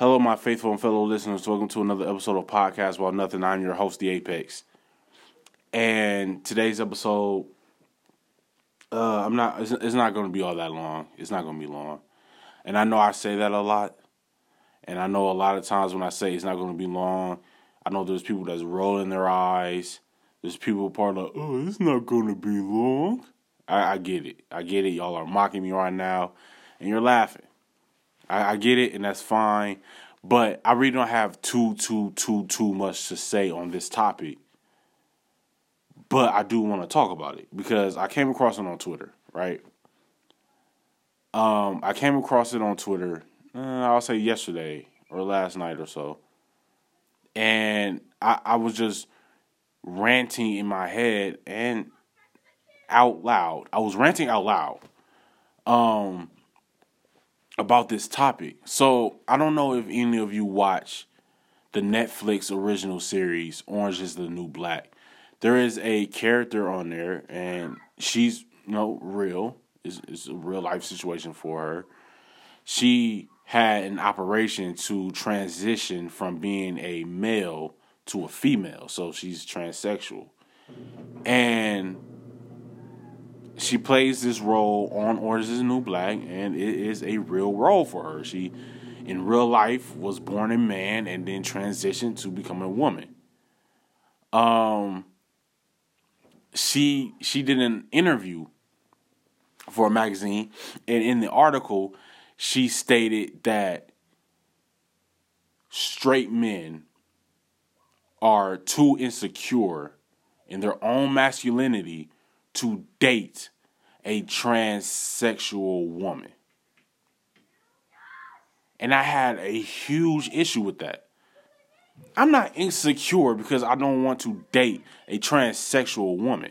Hello, my faithful and fellow listeners. Welcome to another episode of Podcast While Nothing. I'm your host, The Apex. And today's episode, it's not going to be all that long. It's not going to be long. And I know I say that a lot. And I know a lot of times when I say it's not going to be long, I know there's people that's rolling their eyes. There's people part of, oh, it's not going to be long. I get it. I get it. Y'all are mocking me right now. And you're laughing. I get it, and that's fine, but I really don't have too much to say on this topic, but I do want to talk about it, because I came across it on Twitter, right? I came across it on Twitter, I'll say yesterday, or last night or so, and I was just ranting in my head and out loud. I was ranting out loud, about this topic. So, I don't know if any of you watch the Netflix original series, Orange is the New Black. There is a character on there, and she's, real. It's a real life situation for her. She had an operation to transition from being a male to a female. So, she's transsexual. And she plays this role on Orange is the New Black, and it is a real role for her. She, in real life, was born a man and then transitioned to become a woman. She did an interview for a magazine, and in the article, she stated that straight men are too insecure in their own masculinity to date a transsexual woman. And I had a huge issue with that. I'm not insecure because I don't want to date a transsexual woman.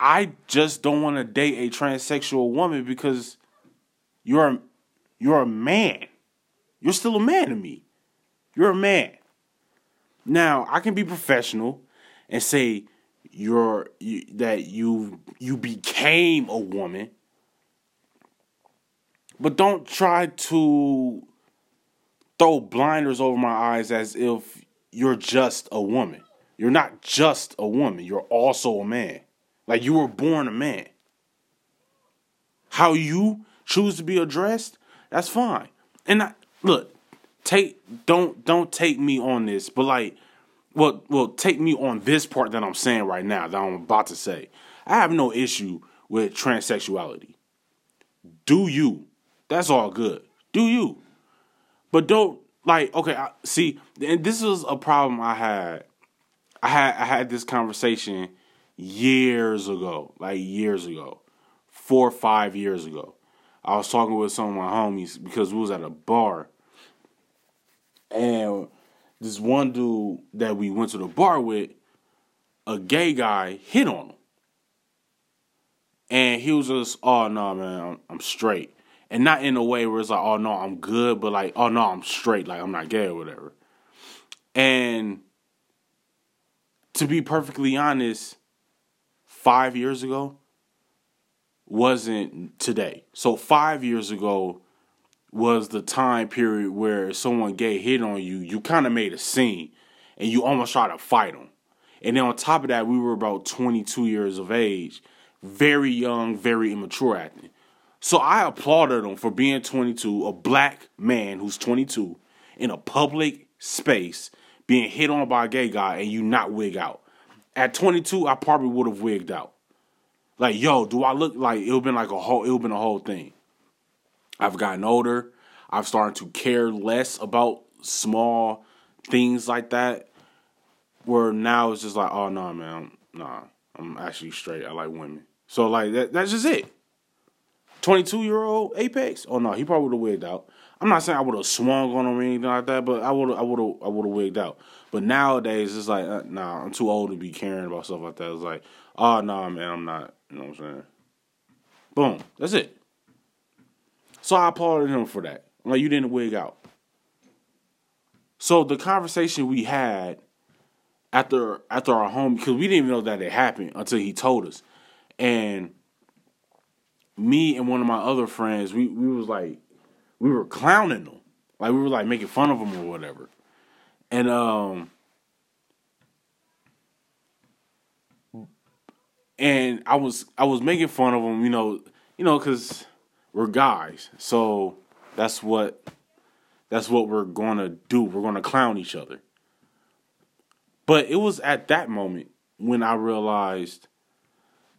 I just don't want to date a transsexual woman because you're a man. You're still a man to me. You're a man. Now, I can be professional and say you became a woman, but don't try to throw blinders over my eyes as if you're just a woman. You're not just a woman. You're also a man. Like, you were born a man. How you choose to be addressed, that's fine. And don't take me on this, but take me on this part that I'm saying right now, that I'm about to say. I have no issue with transsexuality. Do you. That's all good. Do you. But don't, and this was a problem I had. I had this conversation years ago. 4 or 5 years ago. I was talking with some of my homies because we was at a bar. And this one dude that we went to the bar with, a gay guy hit on him. And he was just, oh, no, man, I'm straight. And not in a way where it's like, oh, no, I'm good, but like, oh, no, I'm straight. Like, I'm not gay or whatever. And to be perfectly honest, 5 years ago wasn't today. So 5 years ago was the time period where if someone gay hit on you, you kind of made a scene, and you almost tried to fight them. And then on top of that, we were about 22 years of age, very young, very immature acting. So I applauded him for being 22, a black man who's 22, in a public space, being hit on by a gay guy, and you not wig out. At 22, I probably would have wigged out. Like, yo, do I look like, it would have been like a whole thing. I've gotten older. I've started to care less about small things like that. Where now it's just like, oh, no, man. Nah, I'm actually straight. I like women. So, that's just it. 22-year-old Apex? Oh, no, he probably would have wigged out. I'm not saying I would have swung on him or anything like that, but I would have wigged out. But nowadays, it's like, I'm too old to be caring about stuff like that. It's like, oh, no, man, I'm not. You know what I'm saying? Boom. That's it. So I applauded him for that. Like, you didn't wig out. So the conversation we had after our home, because we didn't even know that it happened until he told us. And me and one of my other friends, we were clowning him. Like, we were, like, making fun of him or whatever. And, I was making fun of him, you know, because we're guys. So that's what we're going to do. We're going to clown each other. But it was at that moment when I realized,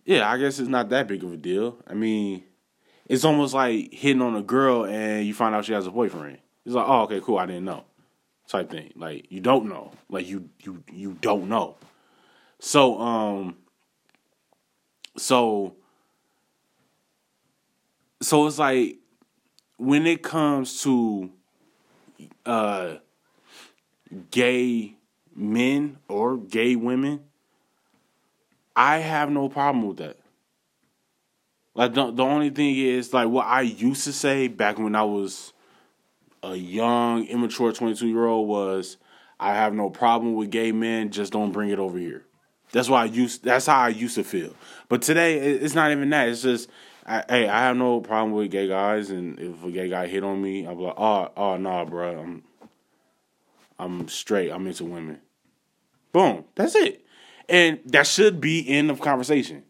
yeah, I guess it's not that big of a deal. I mean, it's almost like hitting on a girl and you find out she has a boyfriend. It's like, oh, okay, cool, I didn't know, type thing. Like, you don't know. Like, you don't know. So, So it's like, when it comes to gay men or gay women, I have no problem with that. Like, the only thing is, like, what I used to say back when I was a young, immature 22-year-old was, I have no problem with gay men, just don't bring it over here. That's how I used to feel. But today, it's not even that. It's just, I have no problem with gay guys, and if a gay guy hit on me, I'm like, oh, nah, bro, I'm straight. I'm into women. Boom. That's it. And that should be end of conversation.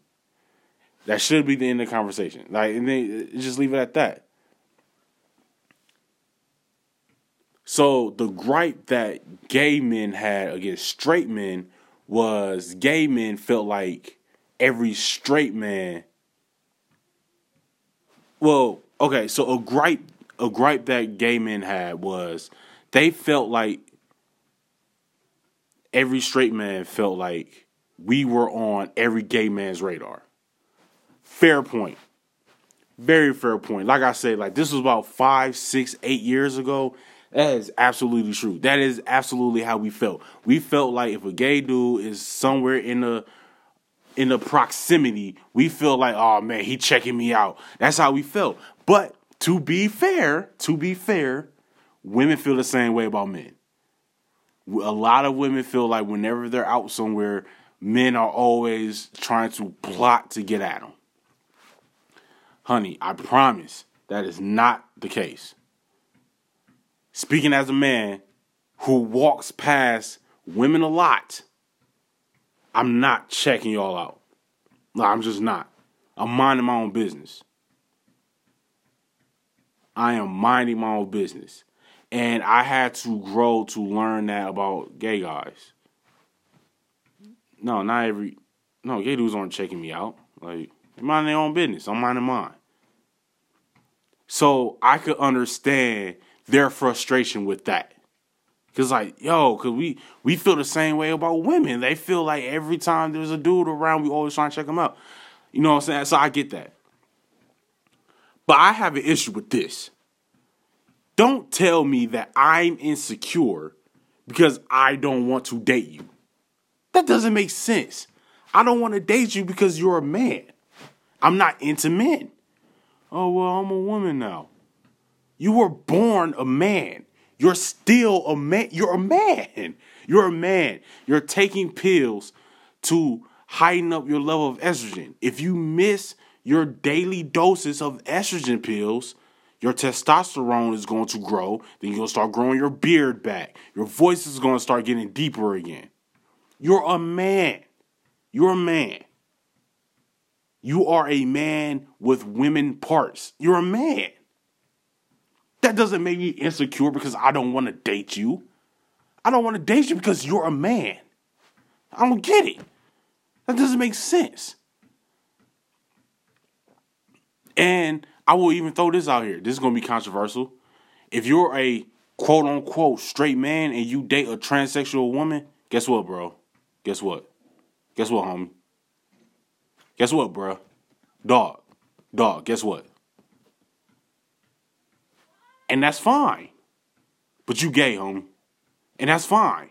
That should be the end of conversation. Like, and then just leave it at that. So the gripe that gay men had against straight men was gay men felt like every straight man. Well, okay, so a gripe that gay men had was they felt like every straight man felt like we were on every gay man's radar. Fair point. Very fair point. Like I said, like, this was about 5, 6, 8 years ago. That is absolutely true. That is absolutely how we felt. We felt like if a gay dude is somewhere in the proximity, we feel like, oh man, he checking me out. That's how we felt. But to be fair, women feel the same way about men. A lot of women feel like whenever they're out somewhere, men are always trying to plot to get at them. Honey, I promise that is not the case. Speaking as a man who walks past women a lot, I'm not checking y'all out. No, I'm just not. I'm minding my own business. I am minding my own business. And I had to grow to learn that about gay guys. No, gay dudes aren't checking me out. Like, they're minding their own business. I'm minding mine. So I could understand their frustration with that. Because, like, yo, because we feel the same way about women. They feel like every time there's a dude around, we always try to check him out. You know what I'm saying? So I get that. But I have an issue with this. Don't tell me that I'm insecure because I don't want to date you. That doesn't make sense. I don't want to date you because you're a man. I'm not into men. Oh, well, I'm a woman now. You were born a man. You're still a man. You're a man. You're a man. You're taking pills to heighten up your level of estrogen. If you miss your daily doses of estrogen pills, your testosterone is going to grow. Then you're going to start growing your beard back. Your voice is going to start getting deeper again. You're a man. You're a man. You are a man with women parts. You're a man. That doesn't make me insecure because I don't want to date you. I don't want to date you because you're a man. I don't get it. That doesn't make sense. And I will even throw this out here. This is going to be controversial. If you're a quote-unquote straight man and you date a transsexual woman, guess what, bro? Guess what? Guess what, homie? Guess what, bro? Dog, guess what? And that's fine. But you gay, homie. And that's fine.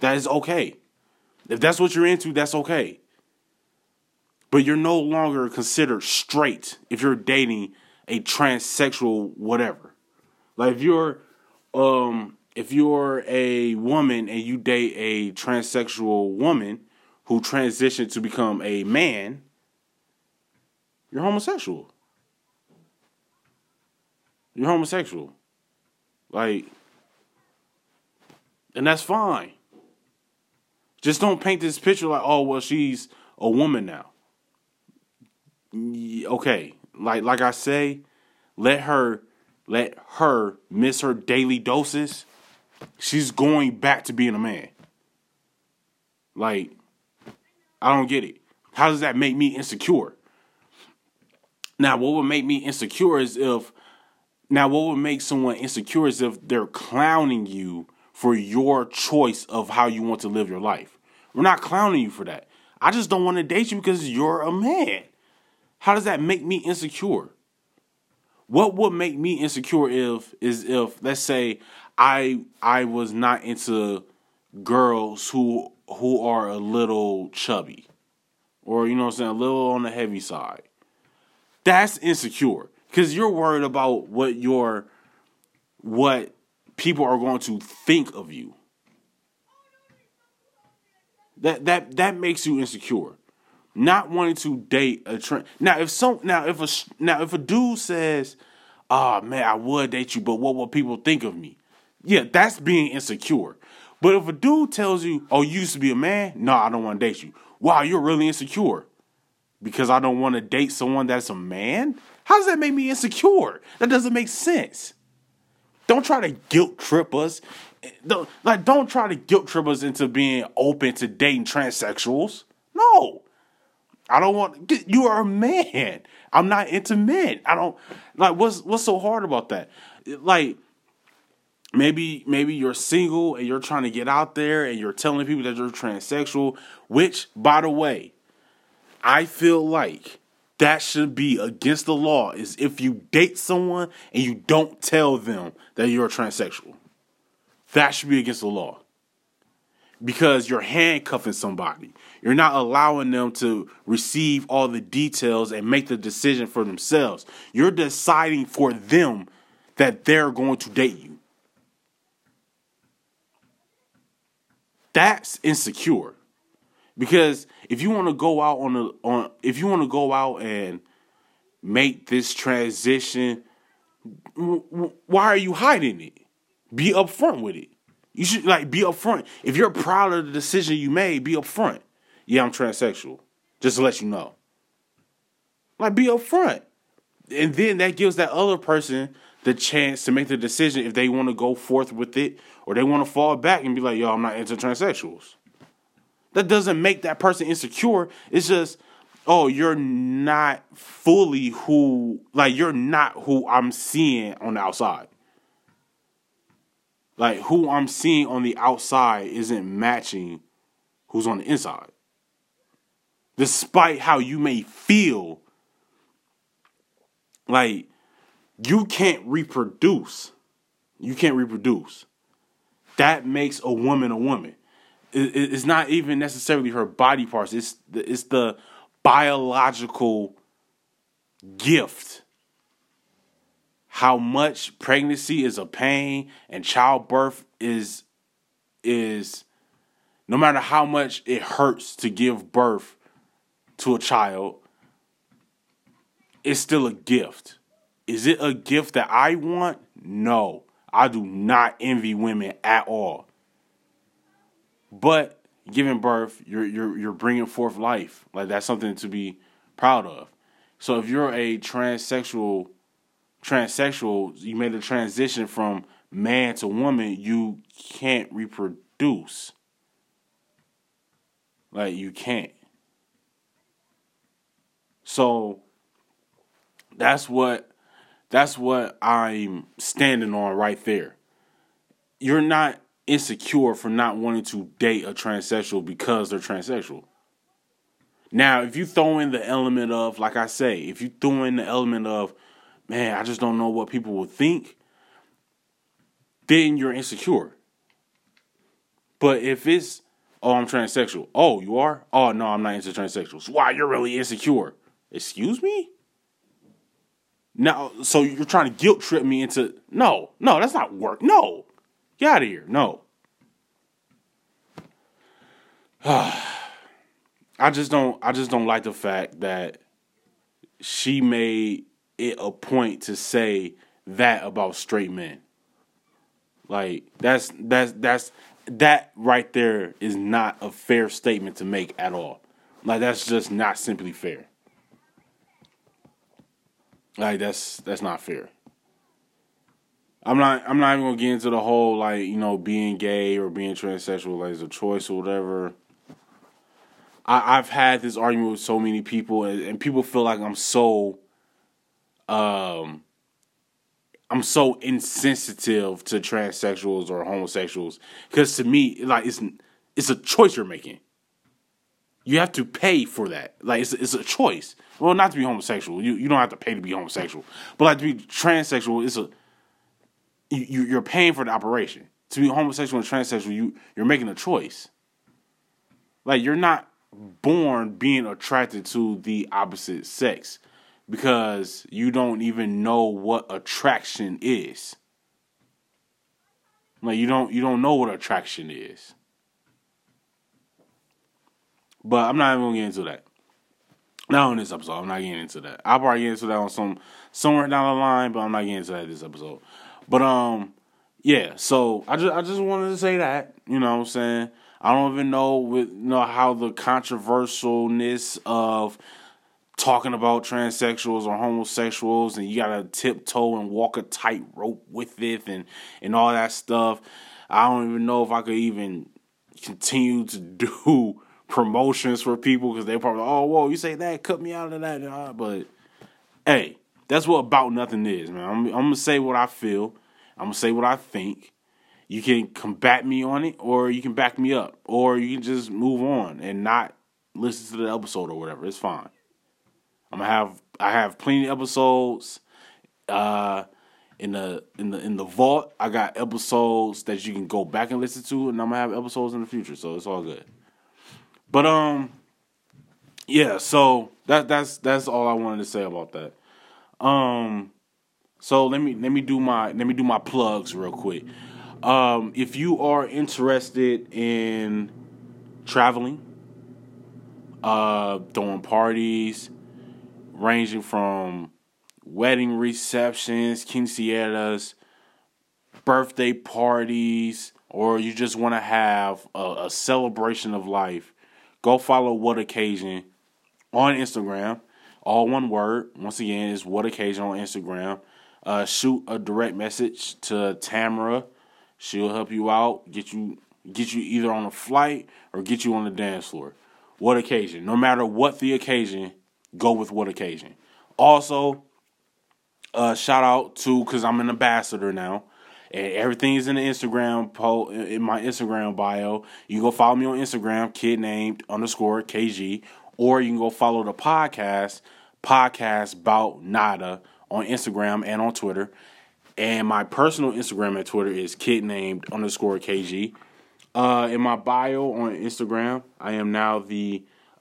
That is okay. If that's what you're into, that's okay. But you're no longer considered straight if you're dating a transsexual whatever. Like, if you're a woman and you date a transsexual woman who transitioned to become a man, you're homosexual. Like, and that's fine. Just don't paint this picture like, oh, well, she's a woman now. Okay, like I say, let her miss her daily doses. She's going back to being a man. Like, I don't get it. How does that make me insecure? Now, what would make me insecure is if... Now, what would make someone insecure is if they're clowning you for your choice of how you want to live your life. We're not clowning you for that. I just don't want to date you because you're a man. How does that make me insecure? What would make me insecure if let's say, I was not into girls who are a little chubby. Or, you know what I'm saying, a little on the heavy side. That's insecure. Because you're worried about what people are going to think of you. That makes you insecure. Not wanting to date a trans. Now if a dude says, "Oh man, I would date you, but what will people think of me?" Yeah, that's being insecure. But if a dude tells you, "Oh, you used to be a man? No, I don't want to date you." Wow, you're really insecure. Because I don't want to date someone that's a man? How does that make me insecure? That doesn't make sense. Don't try to guilt trip us. Don't try to guilt trip us into being open to dating transsexuals. No. I don't want... You are a man. I'm not into men. I don't... Like, what's so hard about that? Like... Maybe you're single and you're trying to get out there and you're telling people that you're transsexual, which, by the way, I feel like that should be against the law, is if you date someone and you don't tell them that you're transsexual. That should be against the law. Because you're handcuffing somebody. You're not allowing them to receive all the details and make the decision for themselves. You're deciding for them that they're going to date you. That's insecure, because if you want to go out if you want to go out and make this transition, why are you hiding it? Be upfront with it. You should be upfront. If you're proud of the decision you made, be upfront. Yeah, I'm transsexual. Just to let you know. Be upfront, and then that gives that other person the chance to make the decision if they want to go forth with it or they want to fall back and be like, yo, I'm not into transsexuals. That doesn't make that person insecure. It's just, oh, you're not fully you're not who I'm seeing on the outside. Like, who I'm seeing on the outside isn't matching who's on the inside. Despite how you may feel, you can't reproduce. You can't reproduce. That makes a woman a woman. It's not even necessarily her body parts. It's the biological gift. How much pregnancy is a pain and childbirth is no matter how much it hurts to give birth to a child, it's still a gift. Is it a gift that I want? No. I do not envy women at all. But giving birth, you're bringing forth life. That's something to be proud of. So if you're a transsexual, you made a transition from man to woman, you can't reproduce. You can't. So that's what I'm standing on right there. You're not insecure for not wanting to date a transsexual because they're transsexual. Now, if you throw in the element of, man, I just don't know what people will think, then you're insecure. But if it's, oh, I'm transsexual. Oh, you are? Oh, no, I'm not into transsexuals. Wow, you're really insecure. Excuse me? Now, so you're trying to guilt trip me into, no, that's not work. No, get out of here. No. I just don't like the fact that she made it a point to say that about straight men. Like that right there is not a fair statement to make at all. Like that's just not simply fair. Like that's not fair. I'm not even gonna get into the whole like, you know, being gay or being transsexual like as a choice or whatever. I've had this argument with so many people, and people feel like I'm so insensitive to transsexuals or homosexuals, because to me, like it's a choice you're making. You have to pay for that. Like it's a choice. Well, not to be homosexual, you don't have to pay to be homosexual, but like to be transsexual, it's you're paying for the operation. To be homosexual and transsexual, you're making a choice. Like you're not born being attracted to the opposite sex, because you don't even know what attraction is. Like you don't know what attraction is. But I'm not even gonna get into that. Not on this episode. I'm not getting into that. I'll probably get into that on somewhere down the line, but I'm not getting into that this episode. But yeah. So I just wanted to say that. You know what I'm saying? I don't even know how the controversialness of talking about transsexuals or homosexuals, and you gotta tiptoe and walk a tightrope with it and all that stuff. I don't even know if I could even continue to do promotions for people, because they probably, oh, whoa, you say that, cut me out of that. But hey, that's what About Nothing is, man. I'm gonna say what I feel. I'm gonna say what I think. You can combat me on it, or you can back me up, or you can just move on and not listen to the episode or whatever. It's fine. I have plenty of episodes in the vault. I got episodes that you can go back and listen to, and I'm gonna have episodes in the future, so it's all good. But yeah, so that's all I wanted to say about that. So let me do my plugs real quick. If you are interested in traveling, throwing parties, ranging from wedding receptions, quinceañeras, birthday parties, or you just want to have a celebration of life, go follow What Occasion on Instagram. All one word. Once again, it's What Occasion on Instagram. Shoot a direct message to Tamara. She'll help you out, get you either on a flight or get you on the dance floor. What Occasion. No matter what the occasion, go with What Occasion. Also, shout out to, because I'm an ambassador now, and everything is in the Instagram in my Instagram bio. You go follow me on Instagram, kidnamed_KG, or you can go follow the podcast Bout Nada on Instagram and on Twitter. And my personal Instagram and Twitter is kidnamed_KG. In my bio on Instagram, I am now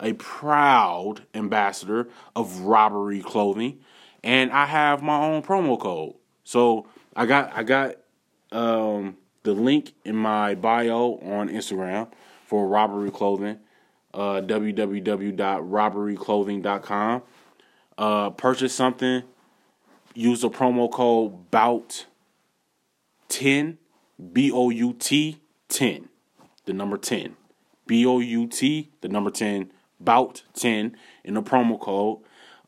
a proud ambassador of Robbery Clothing, and I have my own promo code. So I got the link in my bio on Instagram for Robbery Clothing, www.robberyclothing.com. Purchase something, use the promo code BOUT10, BOUT10, the number 10, BOUT, the number 10, BOUT10 in the promo code,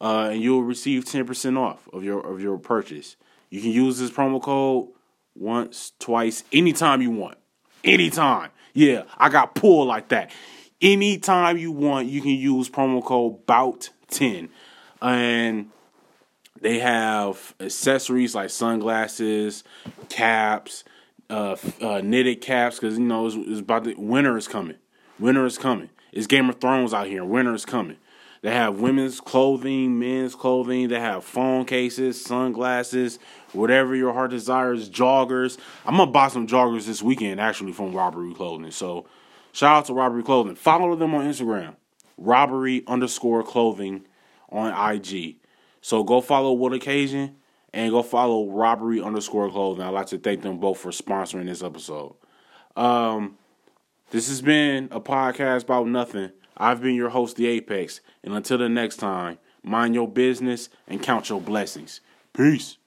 and you'll receive 10% off of your purchase. You can use this promo code once, twice, anytime you want. Anytime. Yeah, I got pulled like that. Anytime you want, you can use promo code BOUT10. And they have accessories like sunglasses, caps, knitted caps, because, you know, it's about the winter is coming. Winter is coming. It's Game of Thrones out here. Winter is coming. They have women's clothing, men's clothing. They have phone cases, sunglasses, whatever your heart desires, joggers. I'm going to buy some joggers this weekend, actually, from Robbery Clothing. So shout out to Robbery Clothing. Follow them on Instagram, Robbery_Clothing on IG. So go follow What Occasion and go follow Robbery_Clothing. I'd like to thank them both for sponsoring this episode. This has been a podcast about nothing. I've been your host, The Apex, and until the next time, mind your business and count your blessings. Peace.